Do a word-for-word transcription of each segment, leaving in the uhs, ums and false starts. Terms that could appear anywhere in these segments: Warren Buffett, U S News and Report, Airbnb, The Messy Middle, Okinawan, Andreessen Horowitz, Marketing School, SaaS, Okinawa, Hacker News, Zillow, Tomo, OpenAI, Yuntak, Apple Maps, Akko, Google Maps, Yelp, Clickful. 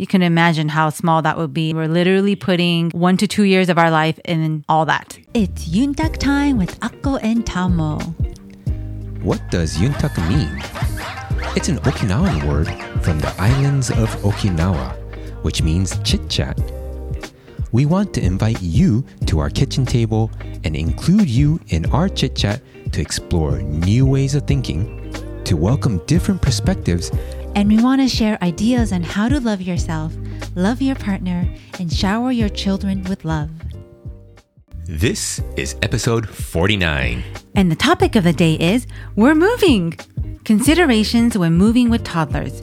You can imagine how small that would be. We're literally putting one to two years of our life in all that. It's Yuntak time with Akko and Tomo. What does Yuntak mean? It's an Okinawan word from the islands of Okinawa, which means chit-chat. We want to invite you to our kitchen table and include you in our chit-chat to explore new ways of thinking, to welcome different perspectives, and we want to share ideas on how to love yourself, love your partner, and shower your children with love. This is episode forty-nine. And the topic of the day is, we're moving! Considerations when moving with toddlers.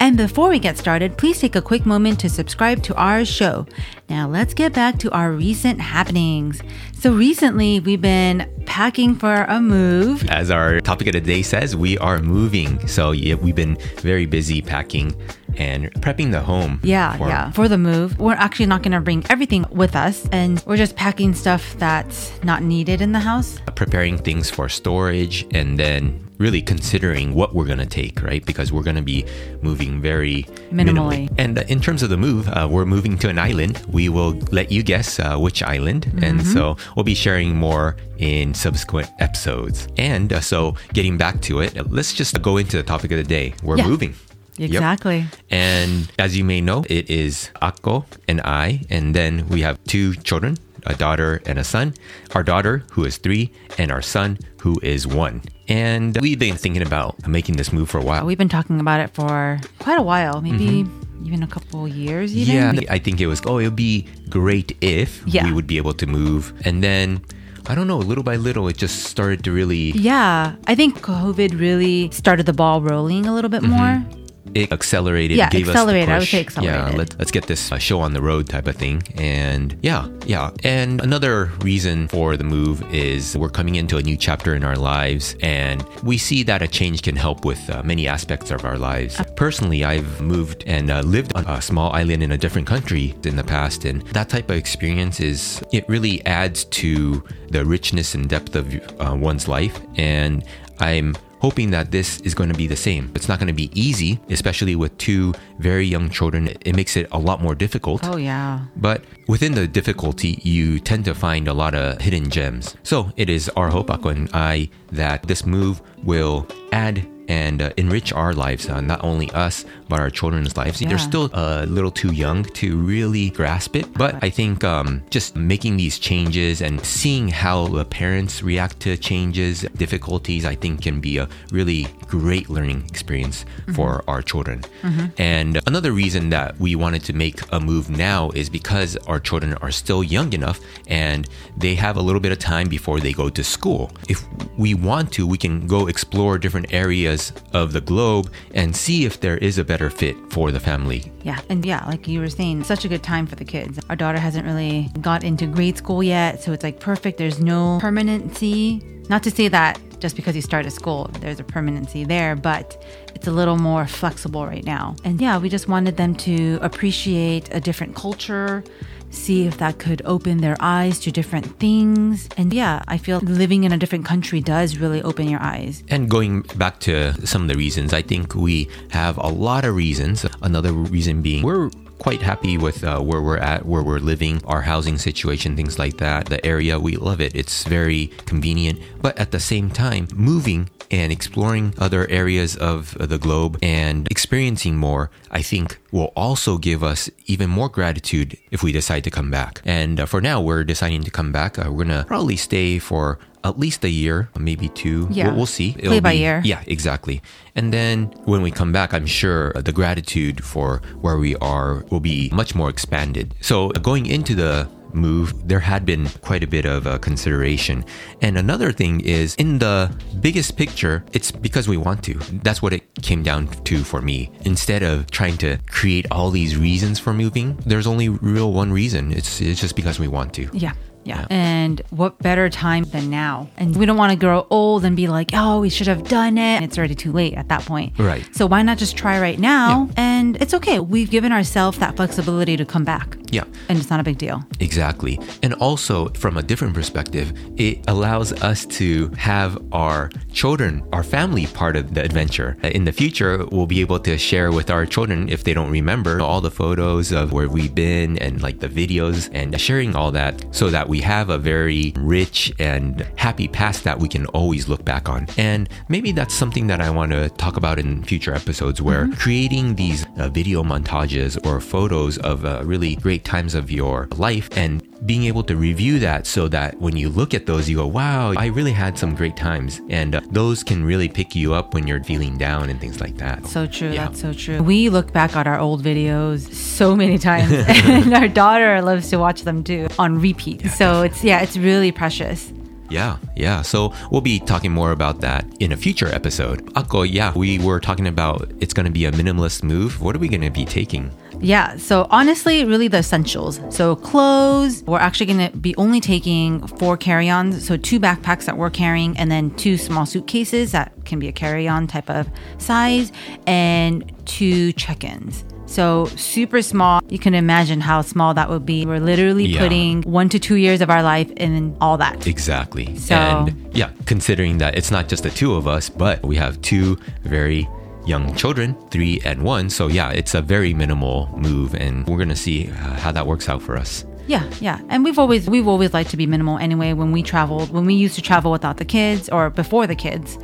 And before we get started, please take a quick moment to subscribe to our show. Now let's get back to our recent happenings. So recently, we've been packing for a move. As our topic of the day says, we are moving. So yeah, we've been very busy packing and prepping the home. Yeah, for- yeah. For the move, we're actually not going to bring everything with us. And we're just packing stuff that's not needed in the house. Preparing things for storage and then really considering what we're going to take, right? Because we're going to be moving very minimally. minimally. And in terms of the move, uh, we're moving to an island. We will let you guess uh, which island. Mm-hmm. And so we'll be sharing more in subsequent episodes. And uh, so getting back to it, let's just go into the topic of the day. We're yeah. moving. Exactly. Yep. And as you may know, it is Akko and I, and then we have two children, a daughter and a son. Our daughter, who is three, and our son, who is one. And we've been thinking about making this move for a while. We've been talking about it for quite a while, maybe mm-hmm. even a couple years. Even. Yeah, I think it was, oh, it would be great if yeah. we would be able to move. And then, I don't know, little by little, it just started to really... Yeah, I think COVID really started the ball rolling a little bit mm-hmm. more. It accelerated, yeah, gave accelerated. us the push. I would say accelerated. Yeah, let's, let's get this uh, show on the road type of thing. And yeah, yeah. And another reason for the move is we're coming into a new chapter in our lives. And we see that a change can help with uh, many aspects of our lives. Personally, I've moved and uh, lived on a small island in a different country in the past. And that type of experience is, it really adds to the richness and depth of uh, one's life. And I'm hoping that this is going to be the same. It's not going to be easy, especially with two very young children. It makes it a lot more difficult. Oh, yeah. But within the difficulty, you tend to find a lot of hidden gems. So it is our hope, Akko and I, that this move will add and uh, enrich our lives, uh, not only us, but our children's lives. Yeah. They're still a little too young to really grasp it. But I think um, just making these changes and seeing how the parents react to changes, difficulties, I think can be a really great learning experience mm-hmm. for our children. Mm-hmm. And another reason that we wanted to make a move now is because our children are still young enough and they have a little bit of time before they go to school. If we want to, we can go explore different areas of the globe and see if there is a better fit for the family. Yeah, and yeah, like you were saying, such a good time for the kids. Our daughter hasn't really got into grade school yet, so it's like perfect. There's no permanency. Not to say that just because you start a school, there's a permanency there, but it's a little more flexible right now. And yeah, we just wanted them to appreciate a different culture, see if that could open their eyes to different things. And yeah, I feel living in a different country does really open your eyes. And going back to some of the reasons, I think we have a lot of reasons. Another reason being we're quite happy with uh, where we're at, where we're living, our housing situation, things like that. The area, we love it. It's very convenient. But at the same time, moving and exploring other areas of the globe and experiencing more, I think will also give us even more gratitude if we decide to come back. And uh, for now, we're deciding to come back. Uh, we're going to probably stay for at least a year, maybe two. Yeah. We'll, we'll see. It'll Play by be, year. Yeah, exactly. And then when we come back, I'm sure the gratitude for where we are will be much more expanded. So uh, going into the move, there had been quite a bit of uh, consideration. And another thing is, in the biggest picture, it's because we want to. That's what it came down to for me. Instead of trying to create all these reasons for moving, there's only real one reason. It's, it's just because we want to. Yeah. Yeah. yeah. And what better time than now? And we don't want to grow old and be like, oh, we should have done it. And it's already too late at that point. Right. So why not just try right now? Yeah. And it's okay. We've given ourselves that flexibility to come back. Yeah. And it's not a big deal. Exactly. And also from a different perspective, it allows us to have our children, our family part of the adventure. In the future, we'll be able to share with our children, if they don't remember, all the photos of where we've been and like the videos and sharing all that so that we have a very rich and happy past that we can always look back on. And maybe that's something that I want to talk about in future episodes where mm-hmm. creating these uh, video montages or photos of uh, really great times of your life and being able to review that so that when you look at those, you go, wow, I really had some great times. And uh, those can really pick you up when you're feeling down and things like that. So true. Yeah. That's so true. We look back at our old videos so many times and our daughter loves to watch them too on repeat. Yeah, so definitely. it's, yeah, it's really precious. Yeah, yeah. So we'll be talking more about that in a future episode. Akko, yeah, we were talking about it's going to be a minimalist move. What are we going to be taking? Yeah, so honestly, really the essentials. So clothes, we're actually going to be only taking four carry-ons. So two backpacks that we're carrying and then two small suitcases that can be a carry-on type of size and two check-ins. So super small. You can imagine how small that would be. We're literally yeah. putting one to two years of our life in all that. Exactly. So, and yeah, considering that it's not just the two of us, but we have two very young children, three and one. So yeah, it's a very minimal move and we're going to see how that works out for us. Yeah, yeah. And we've always we've always liked to be minimal anyway when we traveled, when we used to travel without the kids or before the kids.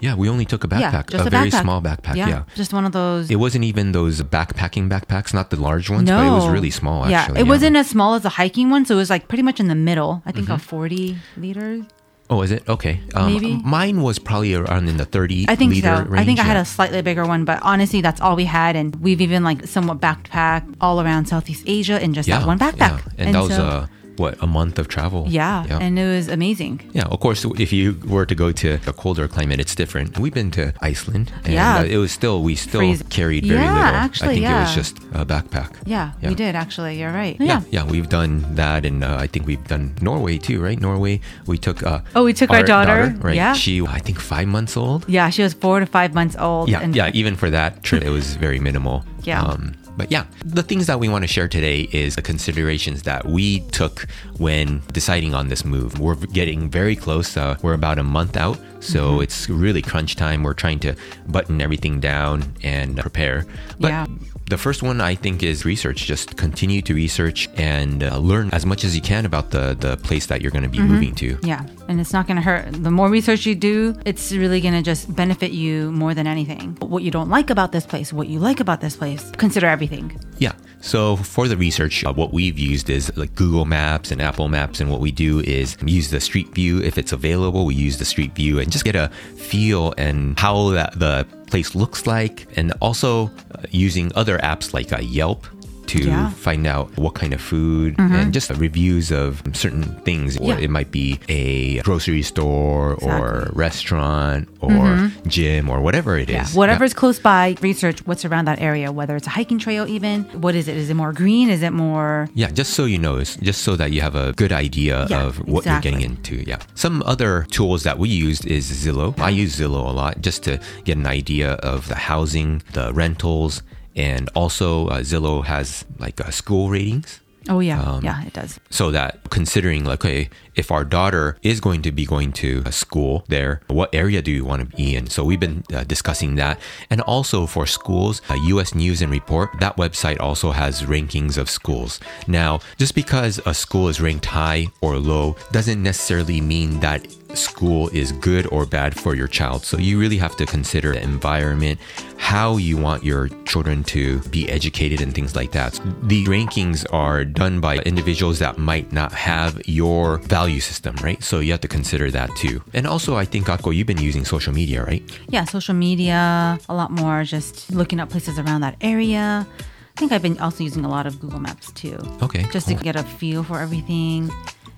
Yeah, we only took a backpack, yeah, just a, a very backpack. small backpack. Yeah, yeah, just one of those. It wasn't even those backpacking backpacks, not the large ones, no. but it was really small, yeah, actually. It yeah, it wasn't as small as the hiking one, so it was like pretty much in the middle, I think mm-hmm. a forty liter. Oh, is it? Okay. Um, Maybe. Mine was probably around in the thirty I think liter so. range. I think I yeah. had a slightly bigger one, but honestly, that's all we had. And we've even like somewhat backpacked all around Southeast Asia in just yeah, that one backpack. Yeah. And, and that was so- a... what, a month of travel. Yeah, yeah, and it was amazing. Yeah, of course, if you were to go to a colder climate, it's different. We've been to Iceland, and yeah. uh, it was still, we still Freezing. carried very yeah, little. Actually, I think yeah. it was just a backpack. Yeah, yeah, we did actually, you're right. Yeah, yeah, yeah we've done that, and uh, I think we've done Norway too, right? Norway, we took uh, Oh, we took our, our daughter. daughter. Right, yeah. She, I think, five months old. Yeah, she was four to five months old. Yeah, and yeah even for that trip, it was very minimal. Yeah. Um, But yeah, the things that we want to share today is the considerations that we took when deciding on this move. We're getting very close. Uh, we're about a month out. So mm-hmm. it's really crunch time. We're trying to button everything down and prepare. But yeah. the first one I think is research. Just continue to research and uh, learn as much as you can about the, the place that you're going to be mm-hmm. moving to. Yeah. And it's not going to hurt. The more research you do, it's really going to just benefit you more than anything. What you don't like about this place, what you like about this place, consider everything. Yeah. So for the research, uh, what we've used is like Google Maps and Apple Maps. And what we do is use the street view. If it's available, we use the street view and just get a feel and how that the place looks like. And also uh, using other apps like uh, Yelp. to yeah. find out what kind of food mm-hmm. and just reviews of certain things. Yeah. It might be a grocery store exactly. or restaurant or mm-hmm. gym or whatever it is. Yeah. Whatever's yeah. close by, research what's around that area, whether it's a hiking trail even. What is it? Is it more green? Is it more... Yeah, just so you know, just so that you have a good idea yeah, of what exactly. you're getting into. Yeah. Some other tools that we used is Zillow. I use Zillow a lot just to get an idea of the housing, the rentals, and also uh, Zillow has like uh, school ratings. Oh yeah, um, yeah, it does. So that considering like, okay, if our daughter is going to be going to a school there, what area do you want to be in? So we've been uh, discussing that. And also for schools, uh, U S News and Report, that website also has rankings of schools. Now, just because a school is ranked high or low doesn't necessarily mean that school is good or bad for your child. So you really have to consider the environment, how you want your children to be educated and things like that. The rankings are done by individuals that might not have your value Value system, right? So you have to consider that too. And also, I think, Akko, you've been using social media, right? Yeah, social media, a lot more just looking up places around that area. I think I've been also using a lot of Google Maps too. Okay. Just cool. to get a feel for everything.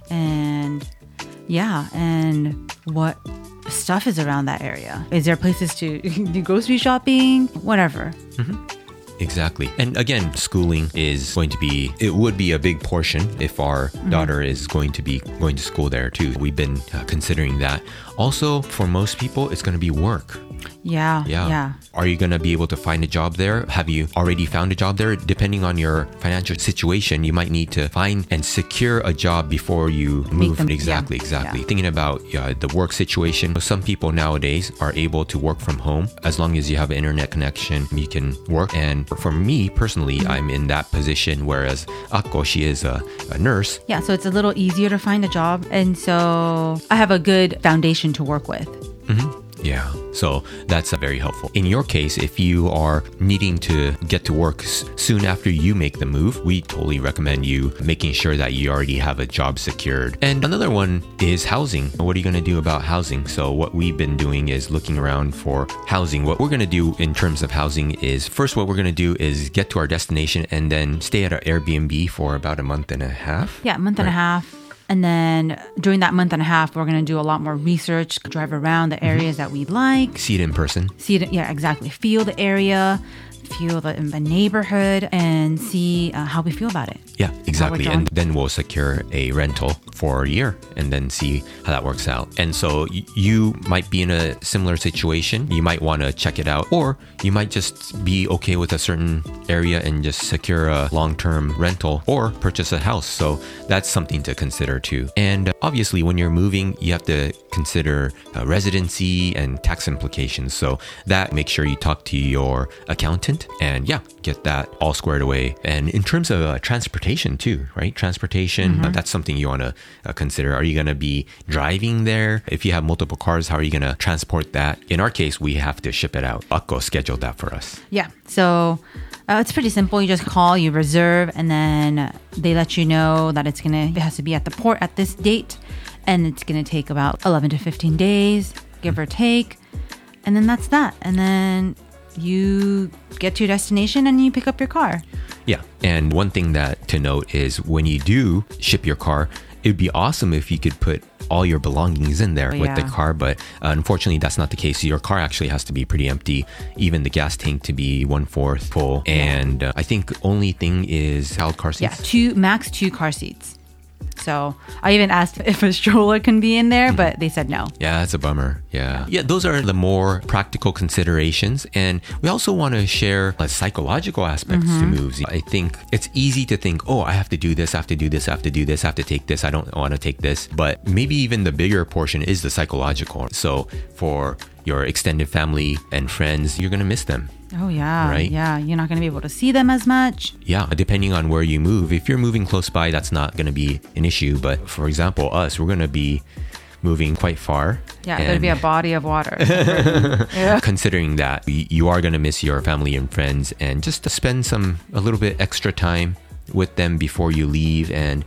And yeah, and what stuff is around that area. Is there places to do grocery shopping? Whatever. Mm-hmm. Exactly. And again, schooling is going to be, it would be a big portion if our mm-hmm. daughter is going to be going to school there too. We've been uh, considering that. Also, for most people, it's going to be work. Yeah, yeah. Yeah. Are you going to be able to find a job there? Have you already found a job there? Depending on your financial situation, you might need to find and secure a job before you move. Them, exactly, yeah. exactly. Yeah. Thinking about uh, the work situation. Some people nowadays are able to work from home. As long as you have an internet connection, you can work. And for me personally, mm-hmm. I'm in that position, whereas Akko, she is a, a nurse. Yeah, so it's a little easier to find a job. And so I have a good foundation to work with. Mm-hmm. Yeah, so that's very helpful. In your case, if you are needing to get to work soon after you make the move, we totally recommend you making sure that you already have a job secured. And another one is housing. What are you going to do about housing? So what we've been doing is looking around for housing. What we're going to do in terms of housing is, first, what we're going to do is get to our destination and then stay at our Airbnb for about a month and a half. Yeah, a month and right. a half. And then during that month and a half, we're going to do a lot more research, drive around the areas mm-hmm. that we like. See it in person. See it. Yeah, exactly. Feel the area, feel the, the neighborhood, and see uh, how we feel about it. Yeah, exactly. And then we'll secure a rental for a year and then see how that works out. And so y- you might be in a similar situation. You might want to check it out, or you might just be okay with a certain area and just secure a long-term rental or purchase a house. So that's something to consider too. And obviously when you're moving, you have to consider uh, residency and tax implications. So that, make sure you talk to your accountant and yeah, get that all squared away. And in terms of uh, transportation, too, right? Transportation, mm-hmm. uh, that's something you want to uh, consider. Are you going to be driving there? If you have multiple cars, how are you going to transport that? In our case, we have to ship it out. Akko scheduled that for us. Yeah. So uh, it's pretty simple. You just call, you reserve, and then they let you know that it's going to, it has to be at the port at this date. And it's going to take about eleven to fifteen days, give mm-hmm. or take. And then that's that. And then you get to your destination and you pick up your car. Yeah. And one thing that to note is when you do ship your car, it'd be awesome if you could put all your belongings in there oh, with yeah. the car, but uh, unfortunately that's not the case. Your car actually has to be pretty empty, even the gas tank to be one fourth full. Yeah. And uh, I think only thing is child car seats. Yeah, two max two car seats. So I even asked if a stroller can be in there, but they said no. Yeah, that's a bummer. Yeah. Yeah, those are the more practical considerations. And we also want to share uh, psychological aspects mm-hmm. to moves. I think it's easy to think, oh, I have to do this, I have to do this, I have to do this, I have to take this, I don't want to take this. But maybe even the bigger portion is the psychological. So for your extended family and friends, you're going to miss them. Oh, yeah. Right? Yeah. You're not going to be able to see them as much. Yeah. Depending on where you move. If you're moving close by, that's not going to be an issue. But for example, us, we're going to be moving quite far. Yeah, there'd be a body of water. Yeah. Considering that, you are going to miss your family and friends. And just to spend some, a little bit extra time with them before you leave. And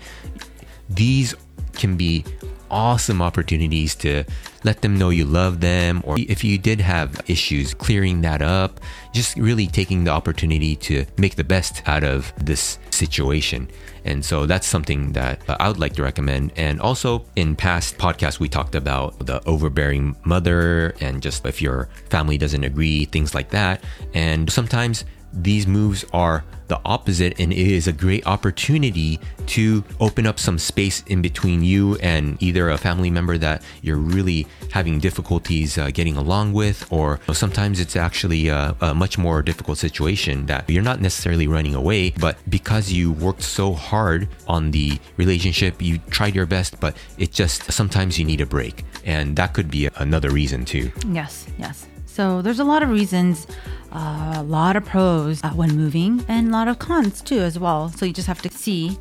these can be awesome opportunities to let them know you love them, or if you did have issues, clearing that up, just really taking the opportunity to make the best out of this situation. And so that's something that I would like to recommend. And also in past podcasts, we talked about the overbearing mother and just if your family doesn't agree, things like that. And sometimes these moves are the opposite, and it is a great opportunity to open up some space in between you and either a family member that you're really having difficulties uh, getting along with, or you know, sometimes it's actually a, a much more difficult situation that you're not necessarily running away, but because you worked so hard on the relationship, you tried your best, but it just sometimes you need a break, and that could be another reason too. Yes, yes. So there's a lot of reasons, uh, a lot of pros uh, when moving, and a lot of cons too as well. So you just have to see.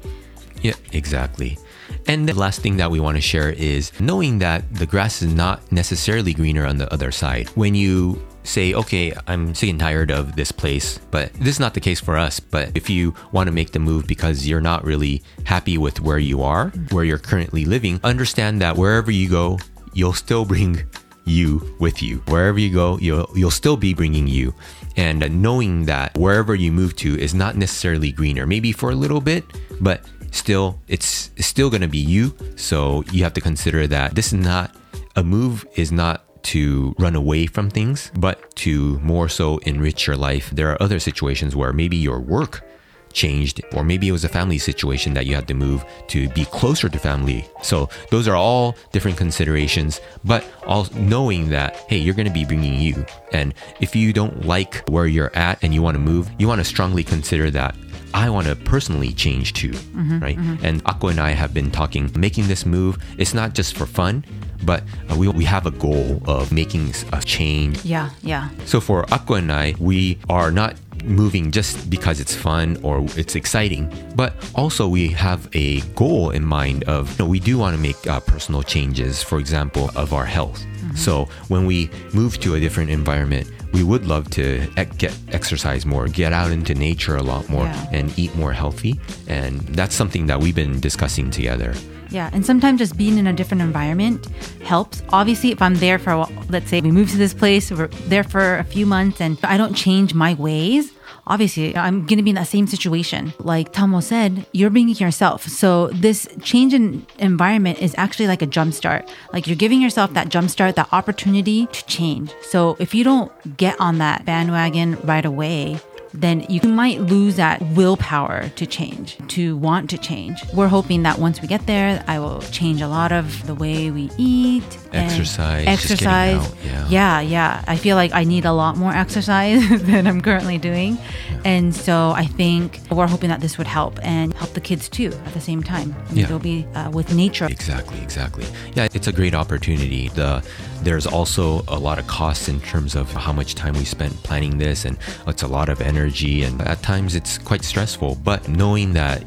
Yeah, exactly. And the last thing that we want to share is knowing that the grass is not necessarily greener on the other side. When you say, okay, I'm sick and tired of this place, but this is not the case for us. But if you want to make the move because you're not really happy with where you are, where you're currently living, understand that wherever you go, you'll still bring you with you. Wherever you go, you'll, you'll still be bringing you. And knowing that wherever you move to is not necessarily greener, maybe for a little bit, but still, it's still going to be you. So you have to consider that this is not, a move is not to run away from things, but to more so enrich your life. There are other situations where maybe your work changed, or maybe it was a family situation that you had to move to be closer to family. So those are all different considerations, but all knowing that, hey, you're going to be bringing you. And if you don't like where you're at and you want to move, you want to strongly consider that I want to personally change too, mm-hmm, right? Mm-hmm. And Akko and I have been talking, making this move, it's not just for fun, but we we have a goal of making a change. Yeah, yeah. So for Akko and I, we are not moving just because it's fun or it's exciting, but also we have a goal in mind of, you know, we do want to make uh, personal changes, for example, of our health. Mm-hmm. So when we move to a different environment, we would love to ec- get exercise more, get out into nature a lot more, yeah, and eat more healthy. And that's something that we've been discussing together. Yeah, and sometimes just being in a different environment helps. Obviously, if I'm there for, let's say we move to this place, we're there for a few months and I don't change my ways, obviously I'm going to be in that same situation. Like Tomo said, you're bringing yourself. So this change in environment is actually like a jump start. Like you're giving yourself that jump start, that opportunity to change. So if you don't get on that bandwagon right away, then you might lose that willpower to change, to want to change. We're hoping that once we get there, I will change a lot of the way we eat. Exercise. Exercise. Just getting out, yeah. yeah, yeah. I feel like I need a lot more exercise than I'm currently doing. Yeah. And so I think we're hoping that this would help and help the kids too at the same time. Yeah. They'll be uh, with nature. Exactly, exactly. Yeah, it's a great opportunity. The There's also a lot of costs in terms of how much time we spent planning this, and it's a lot of energy, and at times it's quite stressful. But knowing that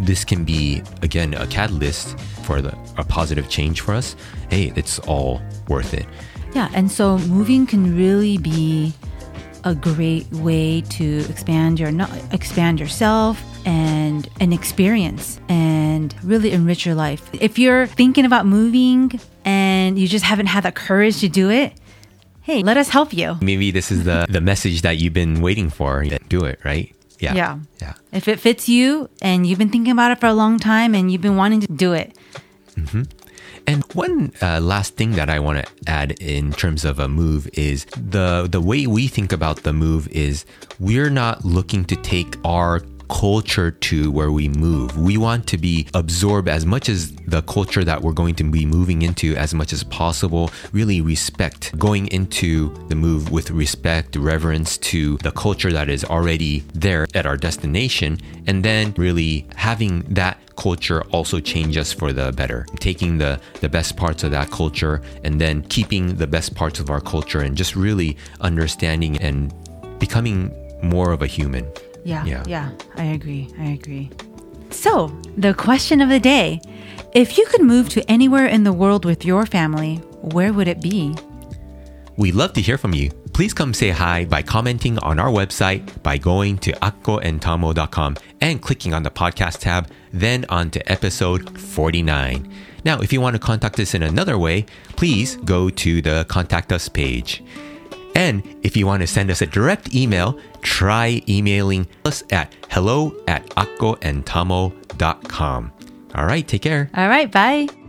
this can be, again, a catalyst for the, a positive change for us, hey, it's all worth it. Yeah, and so moving can really be a great way to expand your expand yourself and an experience and really enrich your life. If you're thinking about moving and you just haven't had the courage to do it, hey, let us help you. Maybe this is the, the message that you've been waiting for. Do it, right? Yeah. yeah. Yeah. If it fits you and you've been thinking about it for a long time and you've been wanting to do it. Mm-hmm. And one uh, last thing that I want to add in terms of a move is the, the way we think about the move is we're not looking to take our culture to where we move. We want to be absorb as much as the culture that we're going to be moving into as much as possible. Really respect going into the move with respect, reverence to the culture that is already there at our destination, and then really having that culture also change us for the better. Taking the, the best parts of that culture and then keeping the best parts of our culture and just really understanding and becoming more of a human. Yeah, yeah, yeah, I agree, I agree. So, the question of the day. If you could move to anywhere in the world with your family, where would it be? We'd love to hear from you. Please come say hi by commenting on our website by going to akko and tomo dot com and clicking on the podcast tab, then on to episode forty-nine. Now, if you want to contact us in another way, please go to the Contact Us page. And if you want to send us a direct email, try emailing us at hello at akko and tomo dot com. All right, take care. All right, bye.